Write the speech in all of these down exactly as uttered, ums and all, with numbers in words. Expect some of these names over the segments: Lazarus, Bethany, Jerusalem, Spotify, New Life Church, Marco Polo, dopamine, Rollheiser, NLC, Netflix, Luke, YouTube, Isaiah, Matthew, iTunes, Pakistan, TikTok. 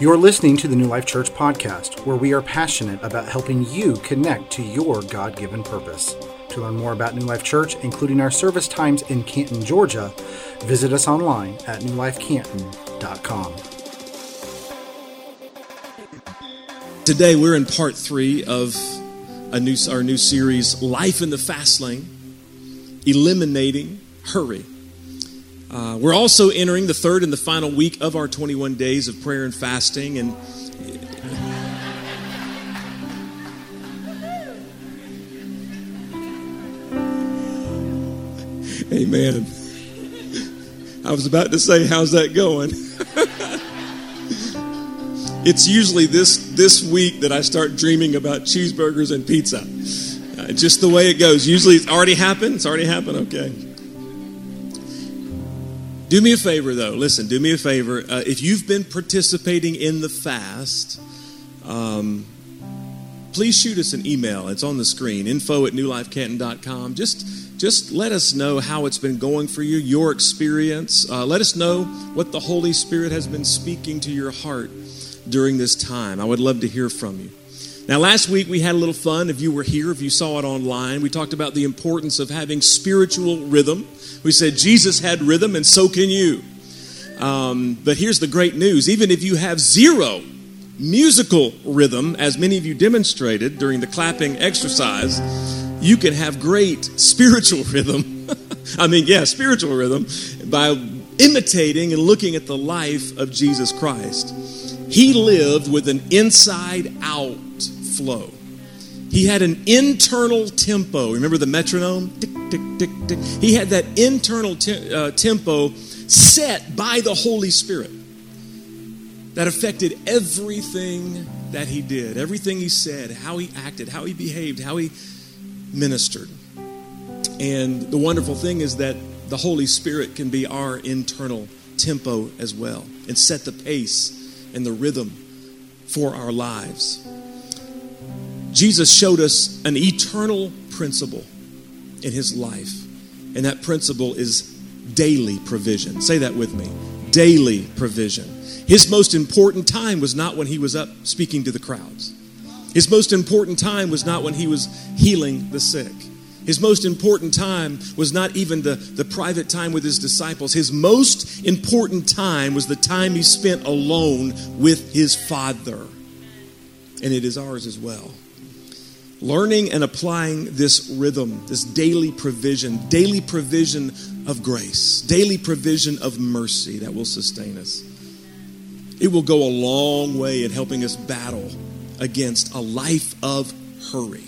You're listening to the New Life Church podcast, where we are passionate about helping you connect to your God-given purpose. To learn more about New Life Church, including our service times in Canton, Georgia, visit us online at new life canton dot com. Today we're in part three of a new, our new series, Life in the Fast Lane, Eliminating Hurry. Uh, we're also entering the third and the final week of our twenty-one days of prayer and fasting. And amen. I was about to say, how's that going? It's usually this this week that I start dreaming about cheeseburgers and pizza. Uh, just the way it goes. Usually it's already happened. It's already happened. Okay. Do me a favor, though. Listen, do me a favor. Uh, if you've been participating in the fast, um, please shoot us an email. It's on the screen, info at new life canton dot com. Just, just let us know how it's been going for you, your experience. Uh, let us know what the Holy Spirit has been speaking to your heart during this time. I would love to hear from you. Now, last week we had a little fun. If you were here, if you saw it online, we talked about the importance of having spiritual rhythm. We said Jesus had rhythm and so can you. Um, but here's the great news. Even if you have zero musical rhythm, as many of you demonstrated during the clapping exercise, you can have great spiritual rhythm. I mean, yeah, spiritual rhythm by imitating and looking at the life of Jesus Christ. He lived with an inside-out flow. He had an internal tempo. Remember the metronome? Tick, tick, tick, tick. He had that internal te- uh, tempo set by the Holy Spirit that affected everything that he did, everything he said, how he acted, how he behaved, how he ministered. And the wonderful thing is that the Holy Spirit can be our internal tempo as well and set the pace and the rhythm for our lives. Jesus showed us an eternal principle in his life, and that principle is daily provision. Say that with me, daily provision. His most important time was not when he was up speaking to the crowds. His most important time was not when he was healing the sick. His most important time was not even the, the private time with his disciples. His most important time was the time he spent alone with his Father, and it is ours as well. Learning and applying this rhythm, this daily provision, daily provision of grace, daily provision of mercy that will sustain us. It will go a long way in helping us battle against a life of hurry.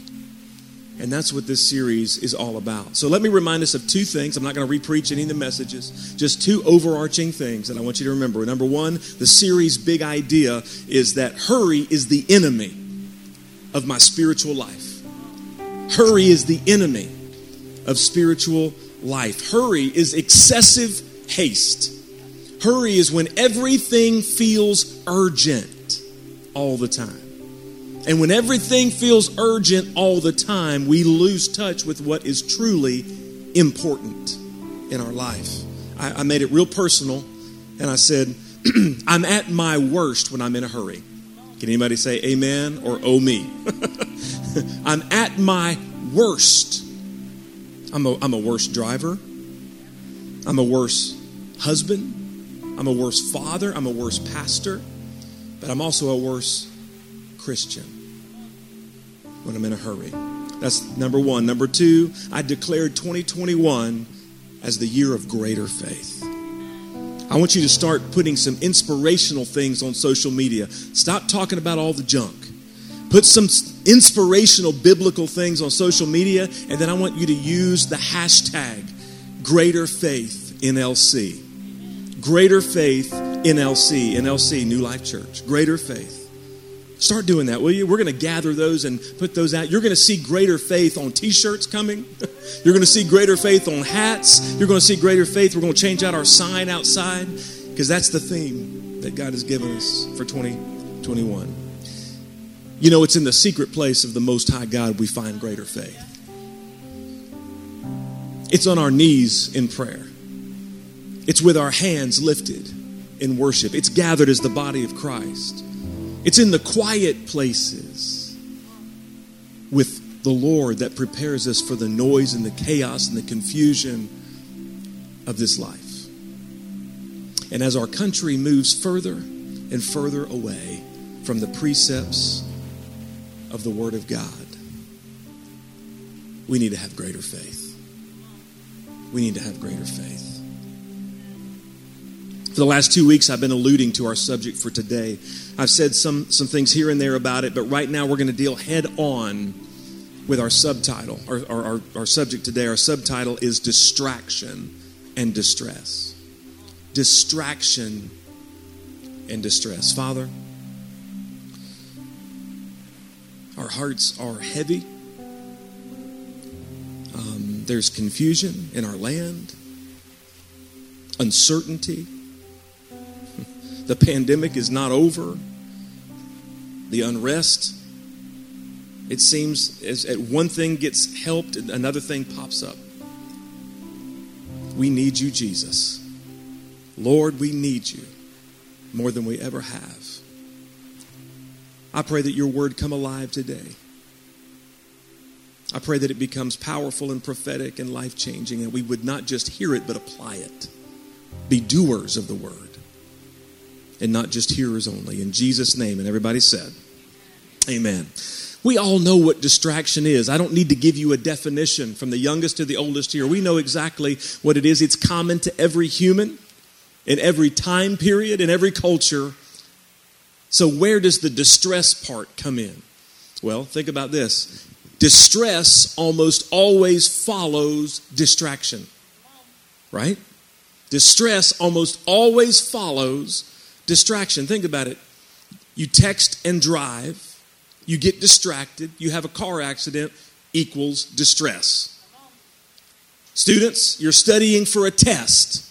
And that's what this series is all about. So let me remind us of two things. I'm not going to re-preach any of the messages. Just two overarching things that I want you to remember. Number one, the series' big idea is that hurry is the enemy of my spiritual life. Hurry is the enemy of spiritual life. Hurry is excessive haste. Hurry is when everything feels urgent all the time. And when everything feels urgent all the time, we lose touch with what is truly important in our life. I, I made it real personal, and I said, I'm at my worst when I'm in a hurry. Can anybody say amen or oh me? I'm at my worst. I'm a, I'm a worse driver. I'm a worse husband. I'm a worse father. I'm a worse pastor. But I'm also a worse Christian when I'm in a hurry. That's number one. Number two, I declared twenty twenty-one as the year of greater faith. I want you to start putting some inspirational things on social media. Stop talking about all the junk. Put some inspirational biblical things on social media, and then I want you to use the hashtag Greater Faith N L C. Greater Faith N L C. N L C, New Life Church. Greater Faith. Start doing that, will you? We're going to gather those and put those out. You're going to see Greater Faith on T-shirts coming. You're going to see Greater Faith on hats. You're going to see Greater Faith. We're going to change out our sign outside because that's the theme that God has given us for twenty twenty-one. You know, it's in the secret place of the Most High God we find greater faith. It's on our knees in prayer. It's with our hands lifted in worship. It's gathered as the body of Christ. It's in the quiet places with the Lord that prepares us for the noise and the chaos and the confusion of this life. And as our country moves further and further away from the precepts of the Word of God, we need to have greater faith. We need to have greater faith. For the last two weeks, I've been alluding to our subject for today. I've said some, some things here and there about it, but right now we're going to deal head on with our subtitle. Our, our, our, our subject today, our subtitle is Distraction and Distress. Distraction and distress. Father, our hearts are heavy. Um, there's confusion in our land, uncertainty. The pandemic is not over. The unrest. It seems as, as one thing gets helped, another thing pops up. We need you, Jesus. Lord, we need you more than we ever have. I pray that your word come alive today. I pray that it becomes powerful and prophetic and life-changing, and we would not just hear it, but apply it. Be doers of the word and not just hearers only. In Jesus' name, and everybody said, amen. We all know what distraction is. I don't need to give you a definition from the youngest to the oldest here. We know exactly what it is. It's common to every human, in every time period, in every culture. So where does the distress part come in? Well, think about this. Distress almost always follows distraction, right? Distress almost always follows distraction. Think about it. You text and drive. You get distracted. You have a car accident equals distress. Students, you're studying for a test.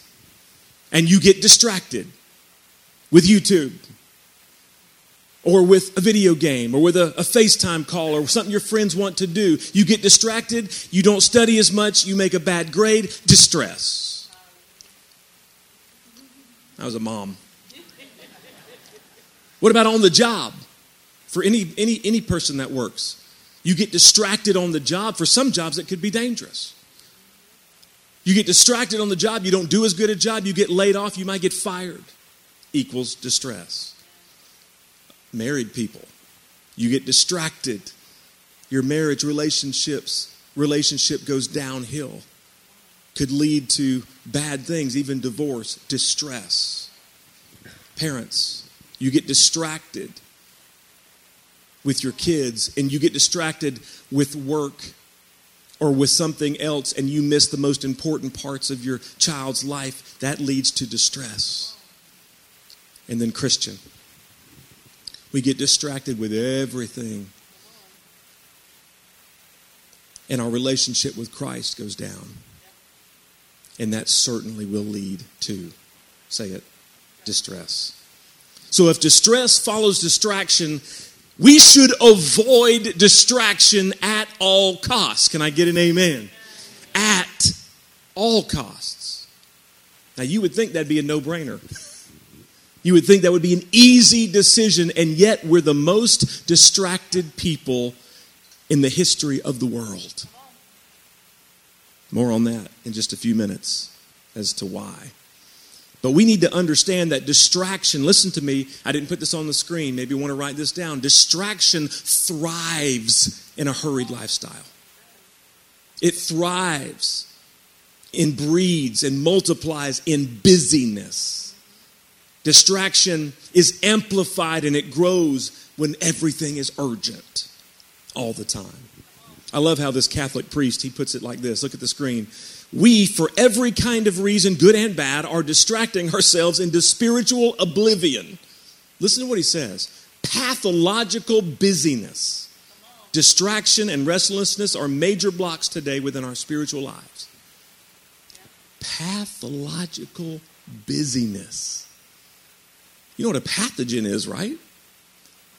And you get distracted with YouTube or with a video game or with a, a FaceTime call or something your friends want to do. You get distracted. You don't study as much. You make a bad grade. Distress. I was a mom. What about on the job? For any, any, any person that works, you get distracted on the job. For some jobs, it could be dangerous. You get distracted on the job. You don't do as good a job. You get laid off. You might get fired. Equals distress. Married people. You get distracted. Your marriage relationships, relationship goes downhill. Could lead to bad things, even divorce. Distress. Parents, you get distracted with your kids, and you get distracted with work or with something else, and you miss the most important parts of your child's life. That leads to distress. And then Christian. We get distracted with everything. And our relationship with Christ goes down. And that certainly will lead to, say it, distress. So if distress follows distraction, we should avoid distraction at all costs. Can I get an amen? At all costs. Now, you would think that'd be a no-brainer. You would think that would be an easy decision, and yet we're the most distracted people in the history of the world. More on that in just a few minutes as to why. But we need to understand that distraction, listen to me, I didn't put this on the screen, maybe you want to write this down. Distraction thrives in a hurried lifestyle. It thrives and breeds and multiplies in busyness. Distraction is amplified and it grows when everything is urgent all the time. I love how this Catholic priest, he puts it like this. Look at the screen. We, for every kind of reason, good and bad, are distracting ourselves into spiritual oblivion. Listen to what he says. Pathological busyness, distraction, and restlessness are major blocks today within our spiritual lives. Pathological busyness. You know what a pathogen is, right?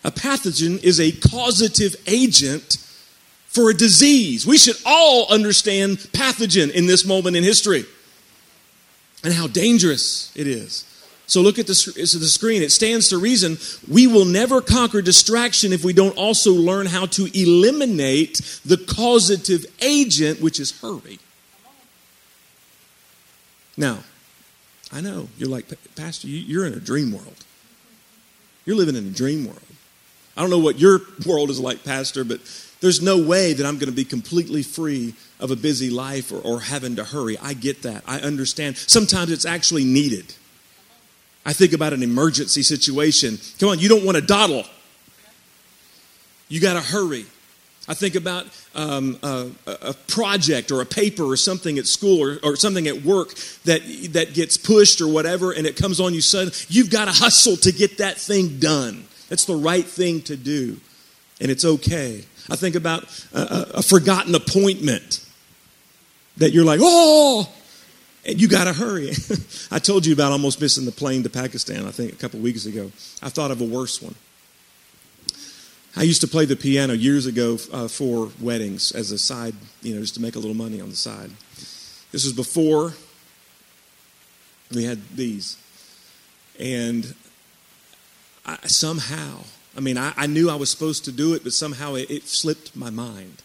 A pathogen is a causative agent for a disease. We should all understand pathogen in this moment in history and how dangerous it is. So look at the, so the screen. It stands to reason we will never conquer distraction if we don't also learn how to eliminate the causative agent, which is hurry. Now, I know you're like, Pastor, you're in a dream world. You're living in a dream world. I don't know what your world is like, Pastor, but there's no way that I'm going to be completely free of a busy life or, or having to hurry. I get that. I understand. Sometimes it's actually needed. I think about an emergency situation. Come on, you don't want to dawdle. You got to hurry. I think about um, a, a project or a paper or something at school or, or something at work that that gets pushed or whatever, and it comes on you suddenly. You've got to hustle to get that thing done. That's the right thing to do, and it's okay. I think about a, a forgotten appointment that you're like, oh, and you got to hurry. I told you about almost missing the plane to Pakistan, I think, a couple weeks ago. I thought of a worse one. I used to play the piano years ago uh, for weddings as a side, you know, just to make a little money on the side. This was before we had these. And I, somehow, I mean, I, I knew I was supposed to do it, but somehow it, it slipped my mind.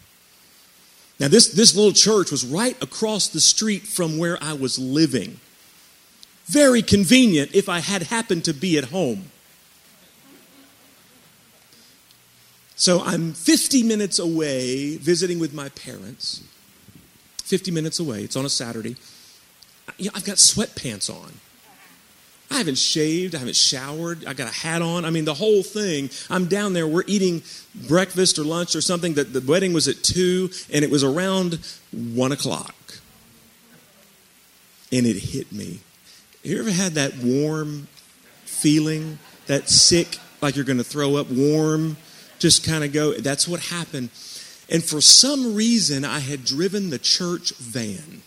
Now, this, this little church was right across the street from where I was living. Very convenient if I had happened to be at home. So I'm fifty minutes away visiting with my parents, fifty minutes away. It's on a Saturday. You know, I've got sweatpants on. I haven't shaved. I haven't showered. I got a hat on. I mean, the whole thing. I'm down there. We're eating breakfast or lunch or something. The, the wedding was at two, and it was around one o'clock. And it hit me. You ever had that warm feeling, that sick, like you're going to throw up, warm just kind of go, that's what happened. And for some reason, I had driven the church van.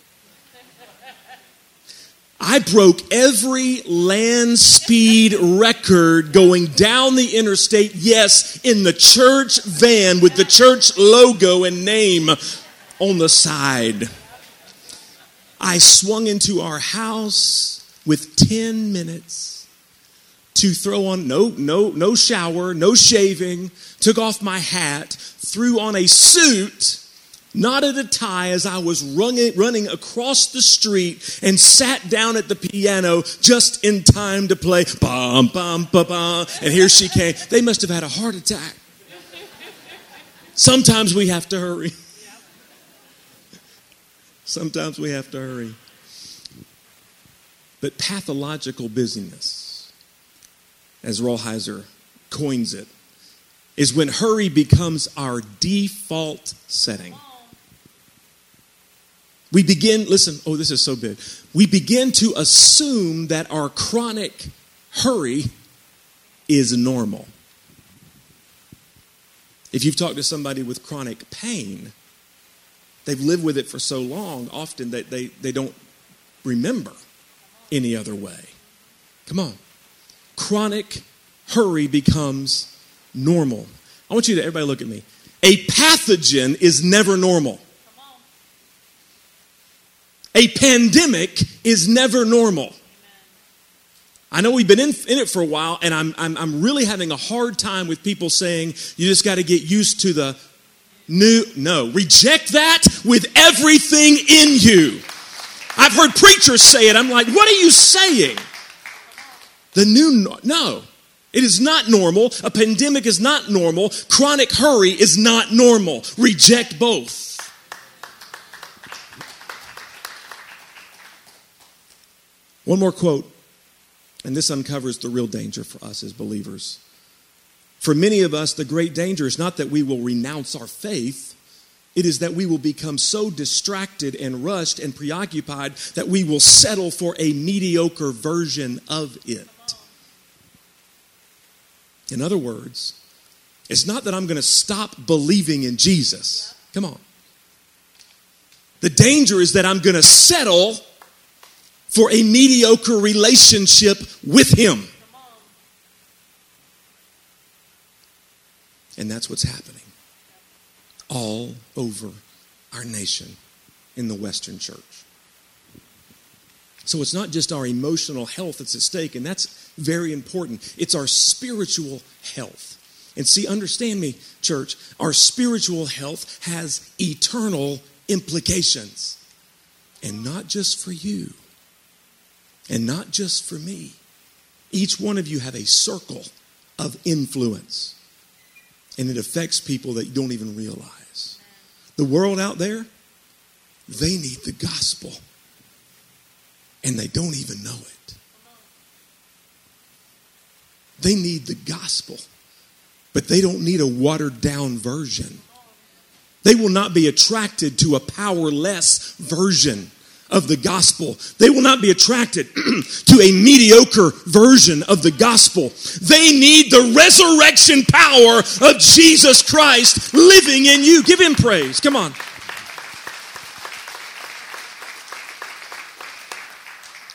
I broke every land speed record going down the interstate, yes, in the church van with the church logo and name on the side. I swung into our house with ten minutes to throw on, no, no, no shower, no shaving, took off my hat, threw on a suit, knotted a tie as I was run, running across the street and sat down at the piano just in time to play, bum, bum, ba, bum, and here she came. They must have had a heart attack. Sometimes we have to hurry. Sometimes we have to hurry. But pathological busyness, as Rollheiser coins it, is when hurry becomes our default setting. We begin, listen, oh, this is so big. We begin to assume that our chronic hurry is normal. If you've talked to somebody with chronic pain, they've lived with it for so long, often that they, they don't remember any other way. Come on. Chronic hurry becomes normal. I want you to, everybody look at me. A pathogen is never normal. A pandemic is never normal. I know we've been in, in it for a while, and I'm, I'm, I'm really having a hard time with people saying, you just got to get used to the new. No, reject that with everything in you. I've heard preachers say it. I'm like, what are you saying? The new, no, it is not normal. A pandemic is not normal. Chronic hurry is not normal. Reject both. One more quote, and this uncovers the real danger for us as believers. For many of us, the great danger is not that we will renounce our faith. It is that we will become so distracted and rushed and preoccupied that we will settle for a mediocre version of it. In other words, it's not that I'm going to stop believing in Jesus. Come on. The danger is that I'm going to settle for a mediocre relationship with Him. And that's what's happening all over our nation in the Western church. So it's not just our emotional health that's at stake, and that's very important. It's our spiritual health. And see, understand me, church, our spiritual health has eternal implications. And not just for you. And not just for me. Each one of you have a circle of influence. And it affects people that you don't even realize. The world out there, they need the gospel. And they don't even know it. They need the gospel. But they don't need a watered-down version. They will not be attracted to a powerless version of the gospel. They will not be attracted to a mediocre version of the gospel. They need the resurrection power of Jesus Christ living in you. Give him praise. Come on.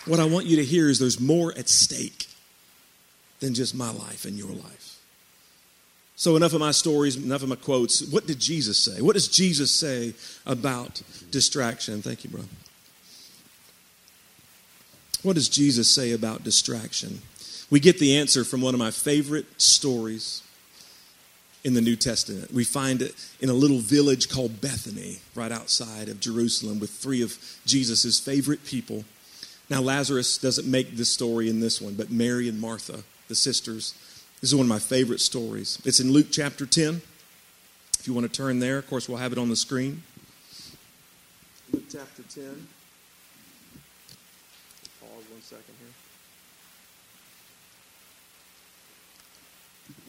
What I want you to hear is there's more at stake than just my life and your life. So enough of my stories, enough of my quotes. What did Jesus say? What does Jesus say about distraction? Thank you, bro. What does Jesus say about distraction? We get the answer from one of my favorite stories in the New Testament. We find it in a little village called Bethany, right outside of Jerusalem, with three of Jesus' favorite people. Now, Lazarus doesn't make this story in this one, but Mary and Martha, the sisters. This is one of my favorite stories. It's in Luke chapter ten. If you want to turn there, of course, we'll have it on the screen. Luke chapter ten. Pause one second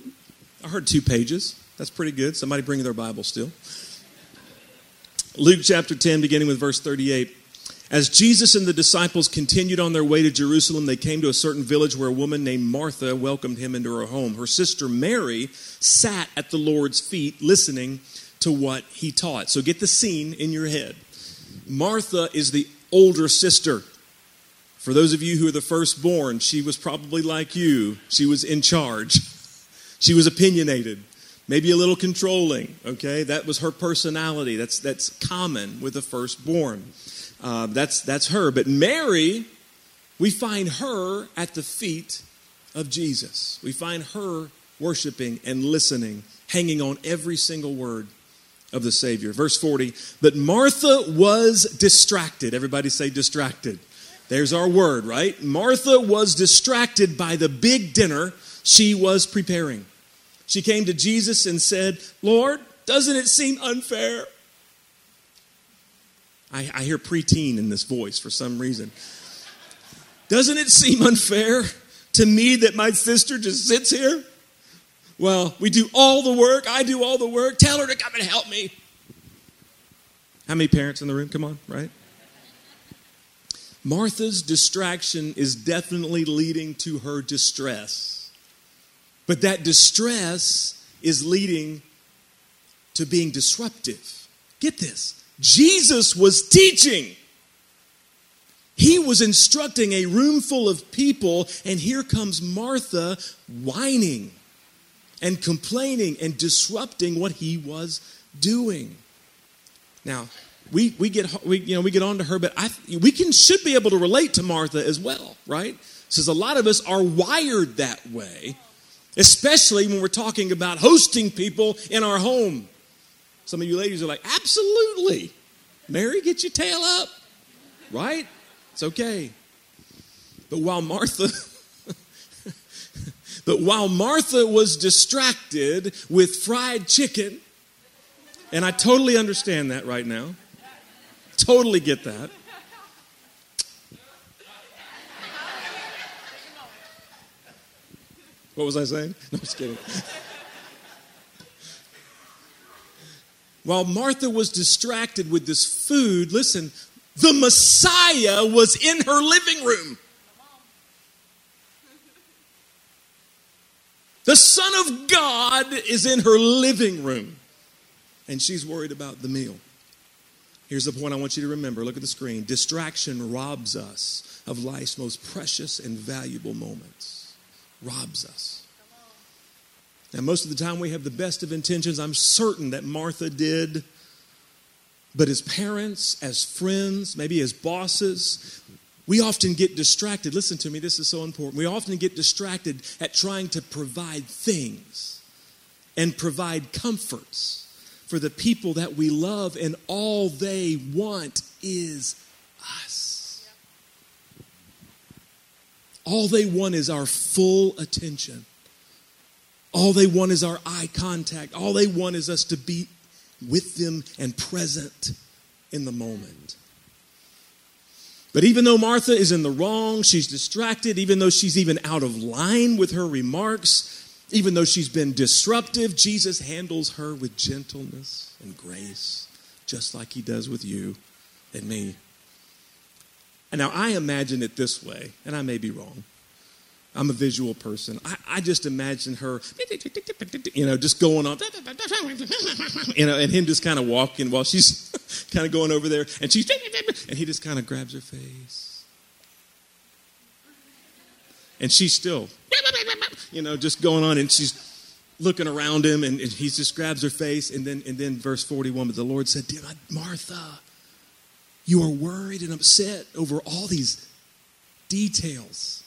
here. I heard two pages. That's pretty good. Somebody bring their Bible still. Luke chapter ten, beginning with verse thirty-eight. As Jesus and the disciples continued on their way to Jerusalem, they came to a certain village where a woman named Martha welcomed him into her home. Her sister Mary sat at the Lord's feet listening to what he taught. So get the scene in your head. Martha is the older sister. For those of you who are the firstborn, she was probably like you. She was in charge. She was opinionated. Maybe a little controlling, okay? That was her personality. That's that's common with the firstborn. Uh, that's that's her. But Mary, we find her at the feet of Jesus. We find her worshiping and listening, hanging on every single word of the Savior. Verse forty, but Martha was distracted. Everybody say distracted. There's our word, right? Martha was distracted by the big dinner she was preparing. She came to Jesus and said, Lord, doesn't it seem unfair? I, I hear preteen in this voice for some reason. Doesn't it seem unfair to me that my sister just sits here? Well, we do all the work. I do all the work. Tell her to come and help me. How many parents in the room? Come on, right? Martha's distraction is definitely leading to her distress. But that distress is leading to being disruptive. Get this. Jesus was teaching. He was instructing a room full of people, and here comes Martha whining and complaining and disrupting what he was doing. Now, we we get we you know we get on to her, but I we can should be able to relate to Martha as well, right? Since a lot of us are wired that way, especially when we're talking about hosting people in our home. Some of you ladies are like, absolutely. Mary, get your tail up. Right? It's okay. But while Martha, but while Martha was distracted with fried chicken, and I totally understand that right now. Totally get that. What was I saying? No, I'm just kidding. While Martha was distracted with this food, listen, the Messiah was in her living room. The Son of God is in her living room. And she's worried about the meal. Here's the point I want you to remember. Look at the screen. Distraction robs us of life's most precious and valuable moments. Robs us. Now, most of the time we have the best of intentions. I'm certain that Martha did. But as parents, as friends, maybe as bosses, We often get distracted. Listen to me, this is so important. We often get distracted at trying to provide things and provide comforts for the people that we love, and all they want is us. All they want is our full attention. All they want is our eye contact. All they want is us to be with them and present in the moment. But even though Martha is in the wrong, she's distracted, even though she's even out of line with her remarks, even though she's been disruptive, Jesus handles her with gentleness and grace, just like he does with you and me. And now I imagine it this way, and I may be wrong. I'm a visual person. I, I just imagine her, you know, just going on, you know, and him just kind of walking while she's kind of going over there, and she's, and he just kind of grabs her face. And she's still, you know, just going on, and she's looking around him, and, and he just grabs her face, and then, and then verse forty-one, but the Lord said, dear Martha, you are worried and upset over all these details.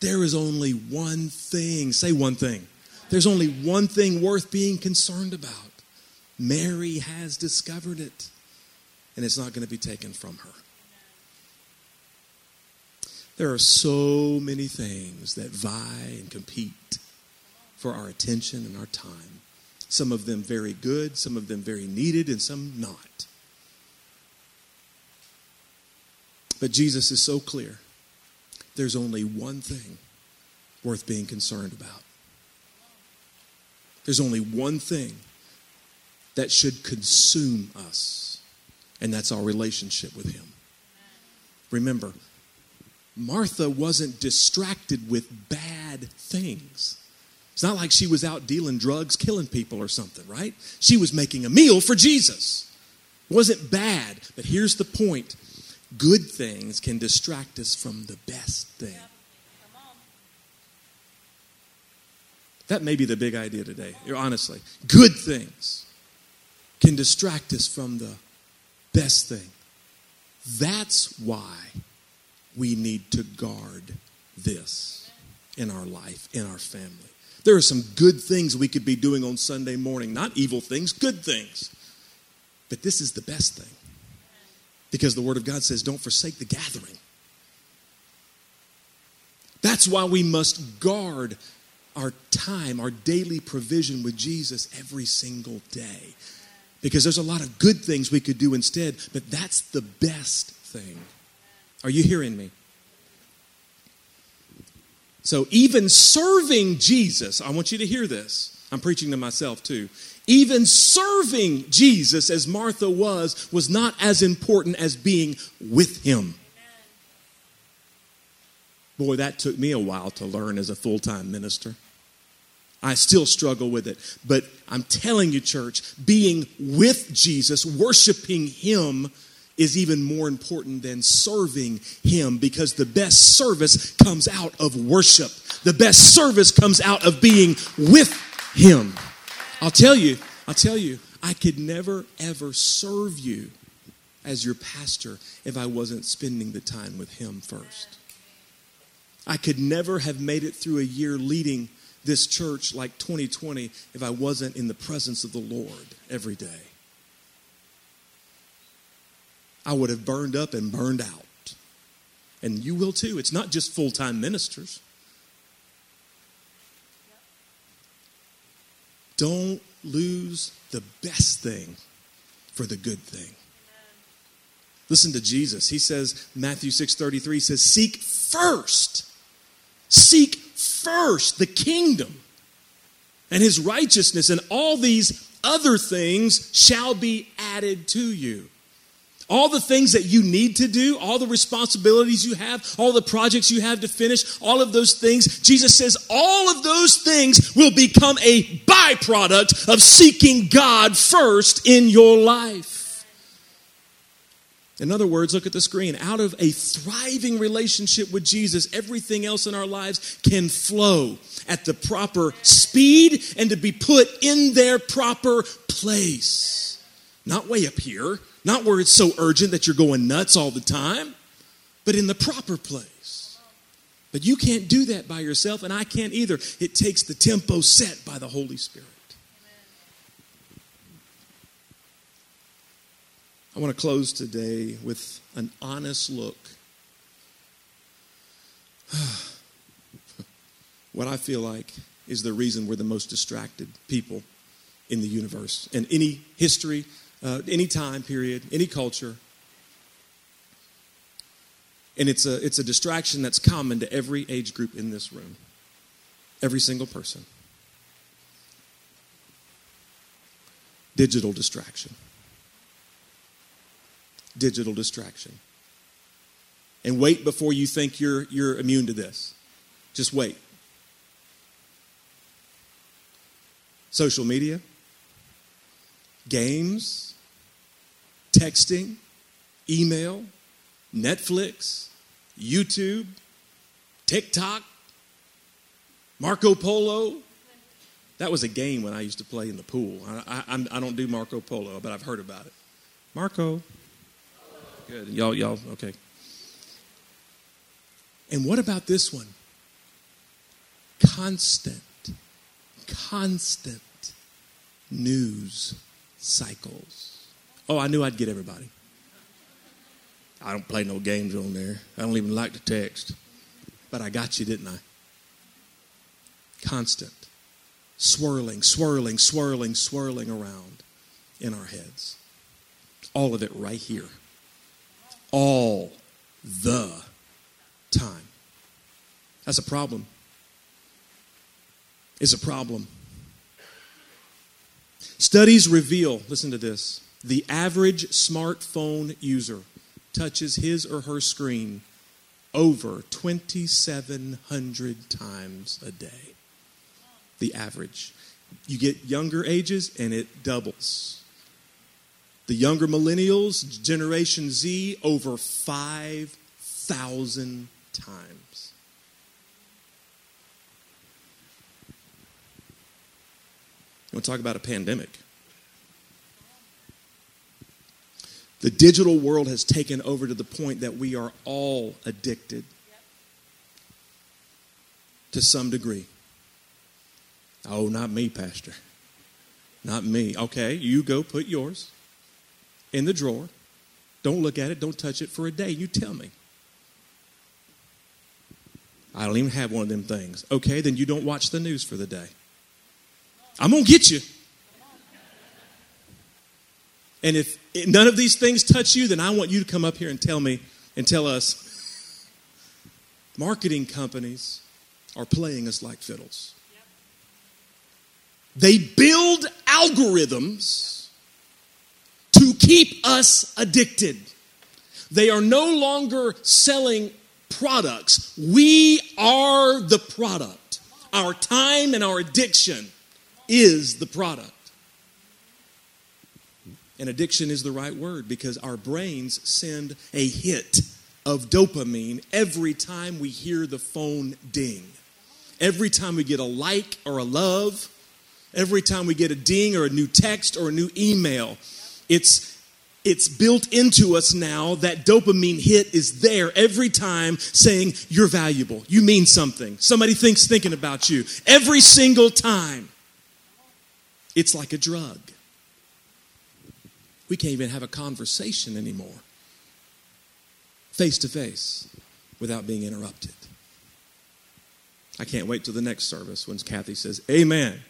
There is only one thing. Say one thing. There's only one thing worth being concerned about. Mary has discovered it, and it's not going to be taken from her. There are so many things that vie and compete for our attention and our time. Some of them very good, some of them very needed, and some not. But Jesus is so clear. There's only one thing worth being concerned about. There's only one thing that should consume us, and that's our relationship with him. Remember, Martha wasn't distracted with bad things. It's not like she was out dealing drugs, killing people or something, right? She was making a meal for Jesus. It wasn't bad, but here's the point. Good things can distract us from the best thing. That may be the big idea today, honestly. Good things can distract us from the best thing. That's why we need to guard this in our life, in our family. There are some good things we could be doing on Sunday morning. Not evil things, good things. But this is the best thing. Because the Word of God says, don't forsake the gathering. That's why we must guard our time, our daily provision with Jesus every single day. Because there's a lot of good things we could do instead, but that's the best thing. Are you hearing me? So even serving Jesus, I want you to hear this. I'm preaching to myself too. Even serving Jesus as Martha was, was not as important as being with him. Boy, that took me a while to learn as a full-time minister. I still struggle with it. But I'm telling you, church, being with Jesus, worshiping him, is even more important than serving him, because the best service comes out of worship. The best service comes out of being with him. I'll tell you, I'll tell you, I could never, ever serve you as your pastor if I wasn't spending the time with him first. I could never have made it through a year leading this church like twenty twenty if I wasn't in the presence of the Lord every day. I would have burned up and burned out. And you will too. It's not just full-time ministers. Don't lose the best thing for the good thing. Amen. Listen to Jesus. He says, Matthew six thirty-three says, seek first, seek first the kingdom and his righteousness, and all these other things shall be added to you. All the things that you need to do, all the responsibilities you have, all the projects you have to finish, all of those things, Jesus says all of those things will become a byproduct of seeking God first in your life. In other words, look at the screen. Out of a thriving relationship with Jesus, everything else in our lives can flow at the proper speed and to be put in their proper place. Not way up here, not where it's so urgent that you're going nuts all the time, but in the proper place. But you can't do that by yourself, and I can't either. It takes the tempo set by the Holy Spirit. I want to close today with an honest look. What I feel like is the reason we're the most distracted people in the universe, in any history, uh, any time period, any culture. And it's a, it's a distraction that's common to every age group in this room, every single person. Digital distraction. Digital distraction. And wait before you think you're you're immune to this. Just wait. Social media, games, texting, email, Netflix, YouTube, TikTok, Marco Polo. That was a game when I used to play in the pool. I, I, I don't do Marco Polo, but I've heard about it. Marco. Good. Y'all, y'all, okay. And what about this one? Constant, constant news cycles. Oh, I knew I'd get everybody. I don't play no games on there. I don't even like to text. But I got you, didn't I? Constant. Swirling, swirling, swirling, swirling around in our heads. All of it right here. All the time. That's a problem. It's a problem. Studies reveal, listen to this, the average smartphone user touches his or her screen over twenty-seven hundred times a day. The average. You get younger ages and it doubles. The younger millennials, Generation Z, over five thousand times. You want to talk about a pandemic? The digital world has taken over to the point that we are all addicted to some degree. Oh, not me, Pastor. Not me. Okay, you go put yours in the drawer. Don't look at it. Don't touch it for a day. You tell me. I don't even have one of them things. Okay, then you don't watch the news for the day. I'm going to get you. And if none of these things touch you, then I want you to come up here and tell me and tell us marketing companies are playing us like fiddles. Yep. They build algorithms yep. to keep us addicted. They are no longer selling products. We are the product. Our time and our addiction is the product. And addiction is the right word because our brains send a hit of dopamine every time we hear the phone ding. Every time we get a like or a love, every time we get a ding or a new text or a new email, it's it's built into us now. That dopamine hit is there every time saying you're valuable, you mean something, somebody thinks thinking about you. Every single time. It's like a drug. We can't even have a conversation anymore, face to face, without being interrupted. I can't wait till the next service when Kathy says, amen.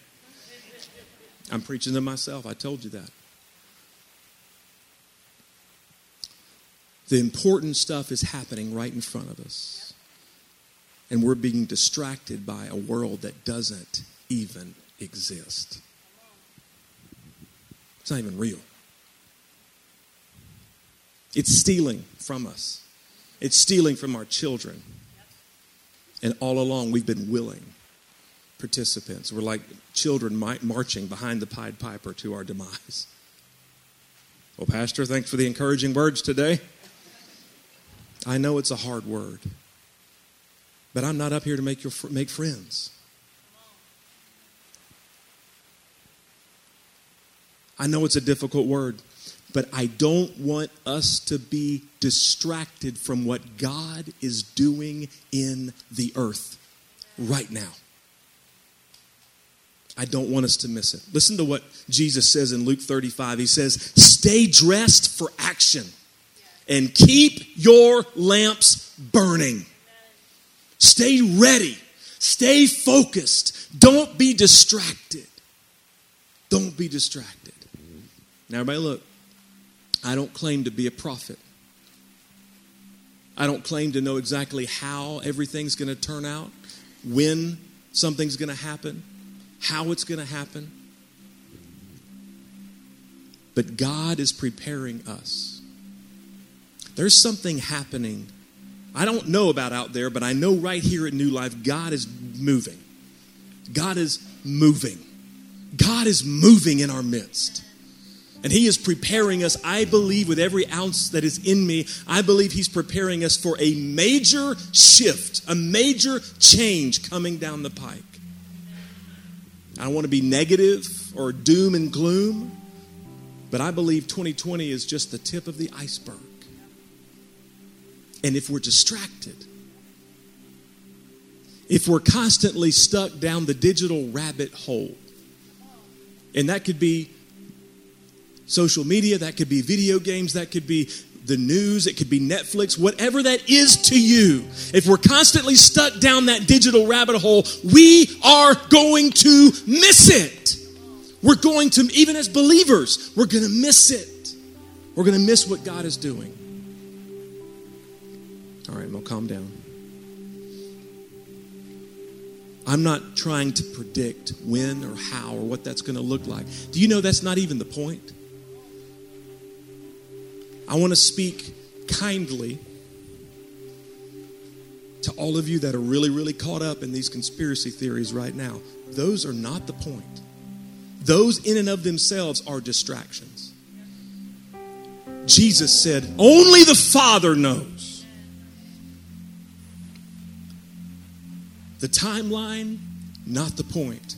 I'm preaching to myself. I told you that. The important stuff is happening right in front of us. And we're being distracted by a world that doesn't even exist. It's not even real. It's stealing from us. It's stealing from our children. And all along, we've been willing participants. We're like children marching behind the Pied Piper to our demise. Well, Pastor, thanks for the encouraging words today. I know it's a hard word, but I'm not up here to make your make friends. I know it's a difficult word. But I don't want us to be distracted from what God is doing in the earth right now. I don't want us to miss it. Listen to what Jesus says in Luke thirty-five. He says, stay dressed for action and keep your lamps burning. Stay ready. Stay focused. Don't be distracted. Don't be distracted. Now, everybody look. I don't claim to be a prophet. I don't claim to know exactly how everything's going to turn out, when something's going to happen, how it's going to happen. But God is preparing us. There's something happening. I don't know about out there, but I know right here at New Life, God is moving. God is moving. God is moving in our midst. And he is preparing us, I believe, with every ounce that is in me, I believe he's preparing us for a major shift, a major change coming down the pike. I don't want to be negative or doom and gloom, but I believe twenty twenty is just the tip of the iceberg. And if we're distracted, if we're constantly stuck down the digital rabbit hole, and that could be social media, that could be video games, that could be the news, it could be Netflix, whatever that is to you. If we're constantly stuck down that digital rabbit hole, we are going to miss it. We're going to, even as believers, we're going to miss it. We're going to miss what God is doing. All right, I'm going to calm down. I'm not trying to predict when or how or what that's going to look like. Do you know that's not even the point? I want to speak kindly to all of you that are really, really caught up in these conspiracy theories right now. Those are not the point. Those in and of themselves are distractions. Jesus said, only the Father knows. The timeline, not the point.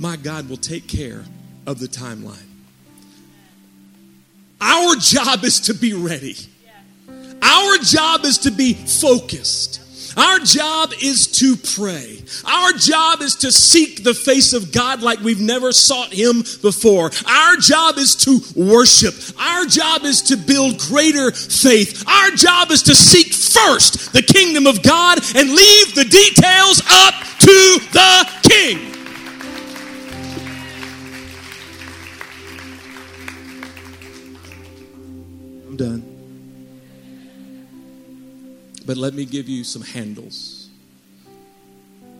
My God will take care of the timeline. Our job is to be ready. Our job is to be focused. Our job is to pray. Our job is to seek the face of God like we've never sought him before. Our job is to worship. Our job is to build greater faith. Our job is to seek first the kingdom of God and leave the details up to the King. Done. But let me give you some handles,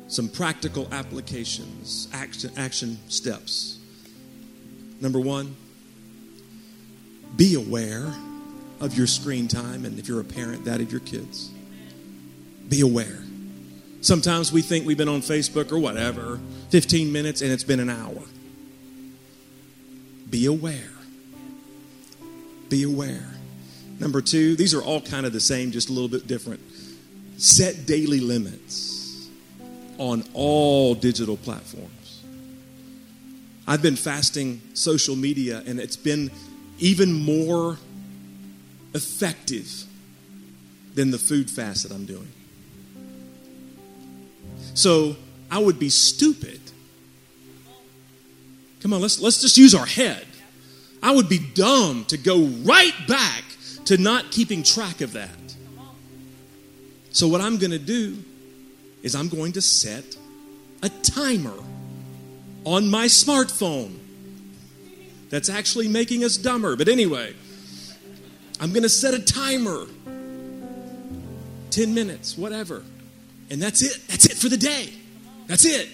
some practical applications, action, action steps. Number one, be aware of your screen time, and if you're a parent, that of your kids. Be aware. Sometimes we think we've been on Facebook or whatever, fifteen minutes, and it's been an hour. Be aware. Be aware. Number two, these are all kind of the same, just a little bit different. Set daily limits on all digital platforms. I've been fasting social media, and it's been even more effective than the food fast that I'm doing. So I would be stupid. Come on, let's let's just use our head. I would be dumb to go right back to not keeping track of that. So what I'm going to do is I'm going to set a timer on my smartphone that's actually making us dumber. But anyway, I'm going to set a timer, ten minutes, whatever. And that's it. That's it for the day. That's it.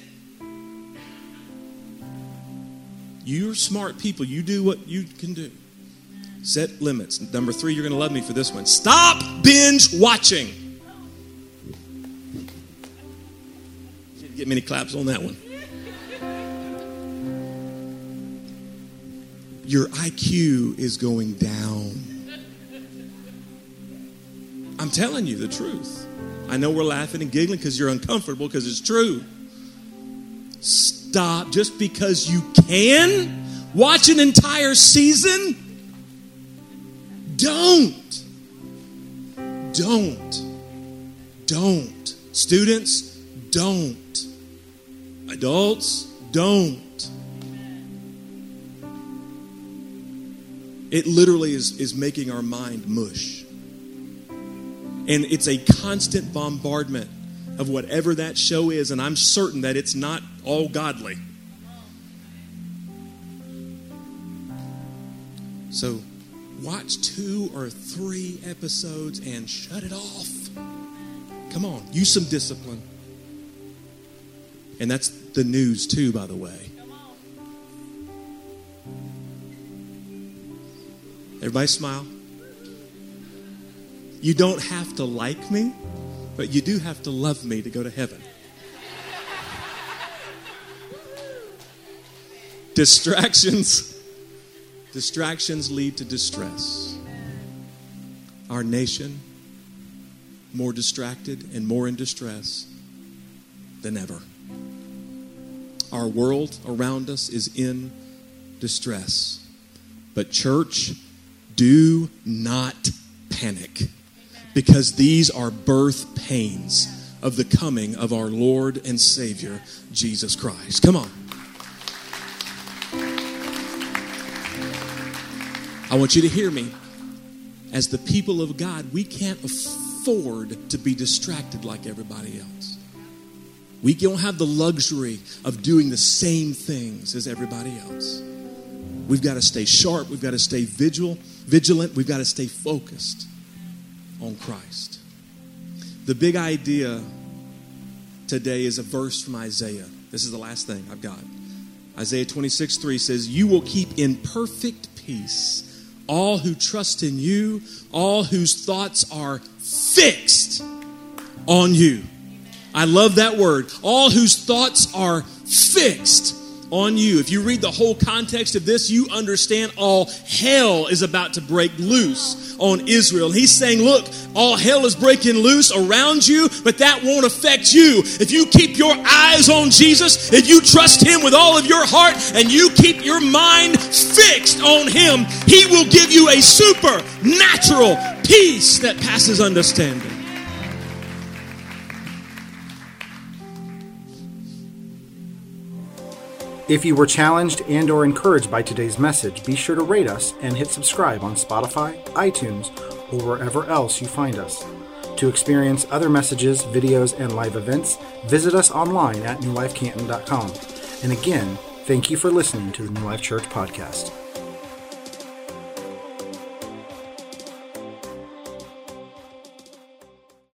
You're smart people. You do what you can do. Set limits. Number three, you're going to love me for this one. Stop binge watching. Didn't get many claps on that one. Your I Q is going down. I'm telling you the truth. I know we're laughing and giggling because you're uncomfortable because it's true. Stop. Just because you can watch an entire season Don't. Don't. Don't. Students, don't. Adults, don't. It literally is, is making our mind mush. And it's a constant bombardment of whatever that show is, and I'm certain that it's not all godly. So watch two or three episodes and shut it off. Come on, use some discipline. And that's the news too, by the way. Everybody smile. You don't have to like me, but you do have to love me to go to heaven. Distractions. Distractions lead to distress. Our nation, more distracted and more in distress than ever. Our world around us is in distress. But church, do not panic, because these are birth pains of the coming of our Lord and Savior, Jesus Christ. Come on. I want you to hear me. As the people of God, we can't afford to be distracted like everybody else. We don't have the luxury of doing the same things as everybody else. We've got to stay sharp. We've got to stay vigilant. Vigilant. We've got to stay focused on Christ. The big idea today is a verse from Isaiah. This is the last thing I've got. Isaiah twenty-six three says, "You will keep in perfect peace all who trust in you, all whose thoughts are fixed on you." I love that word. All whose thoughts are fixed on you. If you read the whole context of this, you understand all hell is about to break loose on Israel. He's saying, look, all hell is breaking loose around you, but that won't affect you. If you keep your eyes on Jesus, if you trust him with all of your heart, and you keep your mind fixed on him, he will give you a supernatural peace that passes understanding. If you were challenged and or encouraged by today's message, be sure to rate us and hit subscribe on Spotify, iTunes, or wherever else you find us. To experience other messages, videos, and live events, visit us online at new life canton dot com. And again, thank you for listening to the New Life Church Podcast.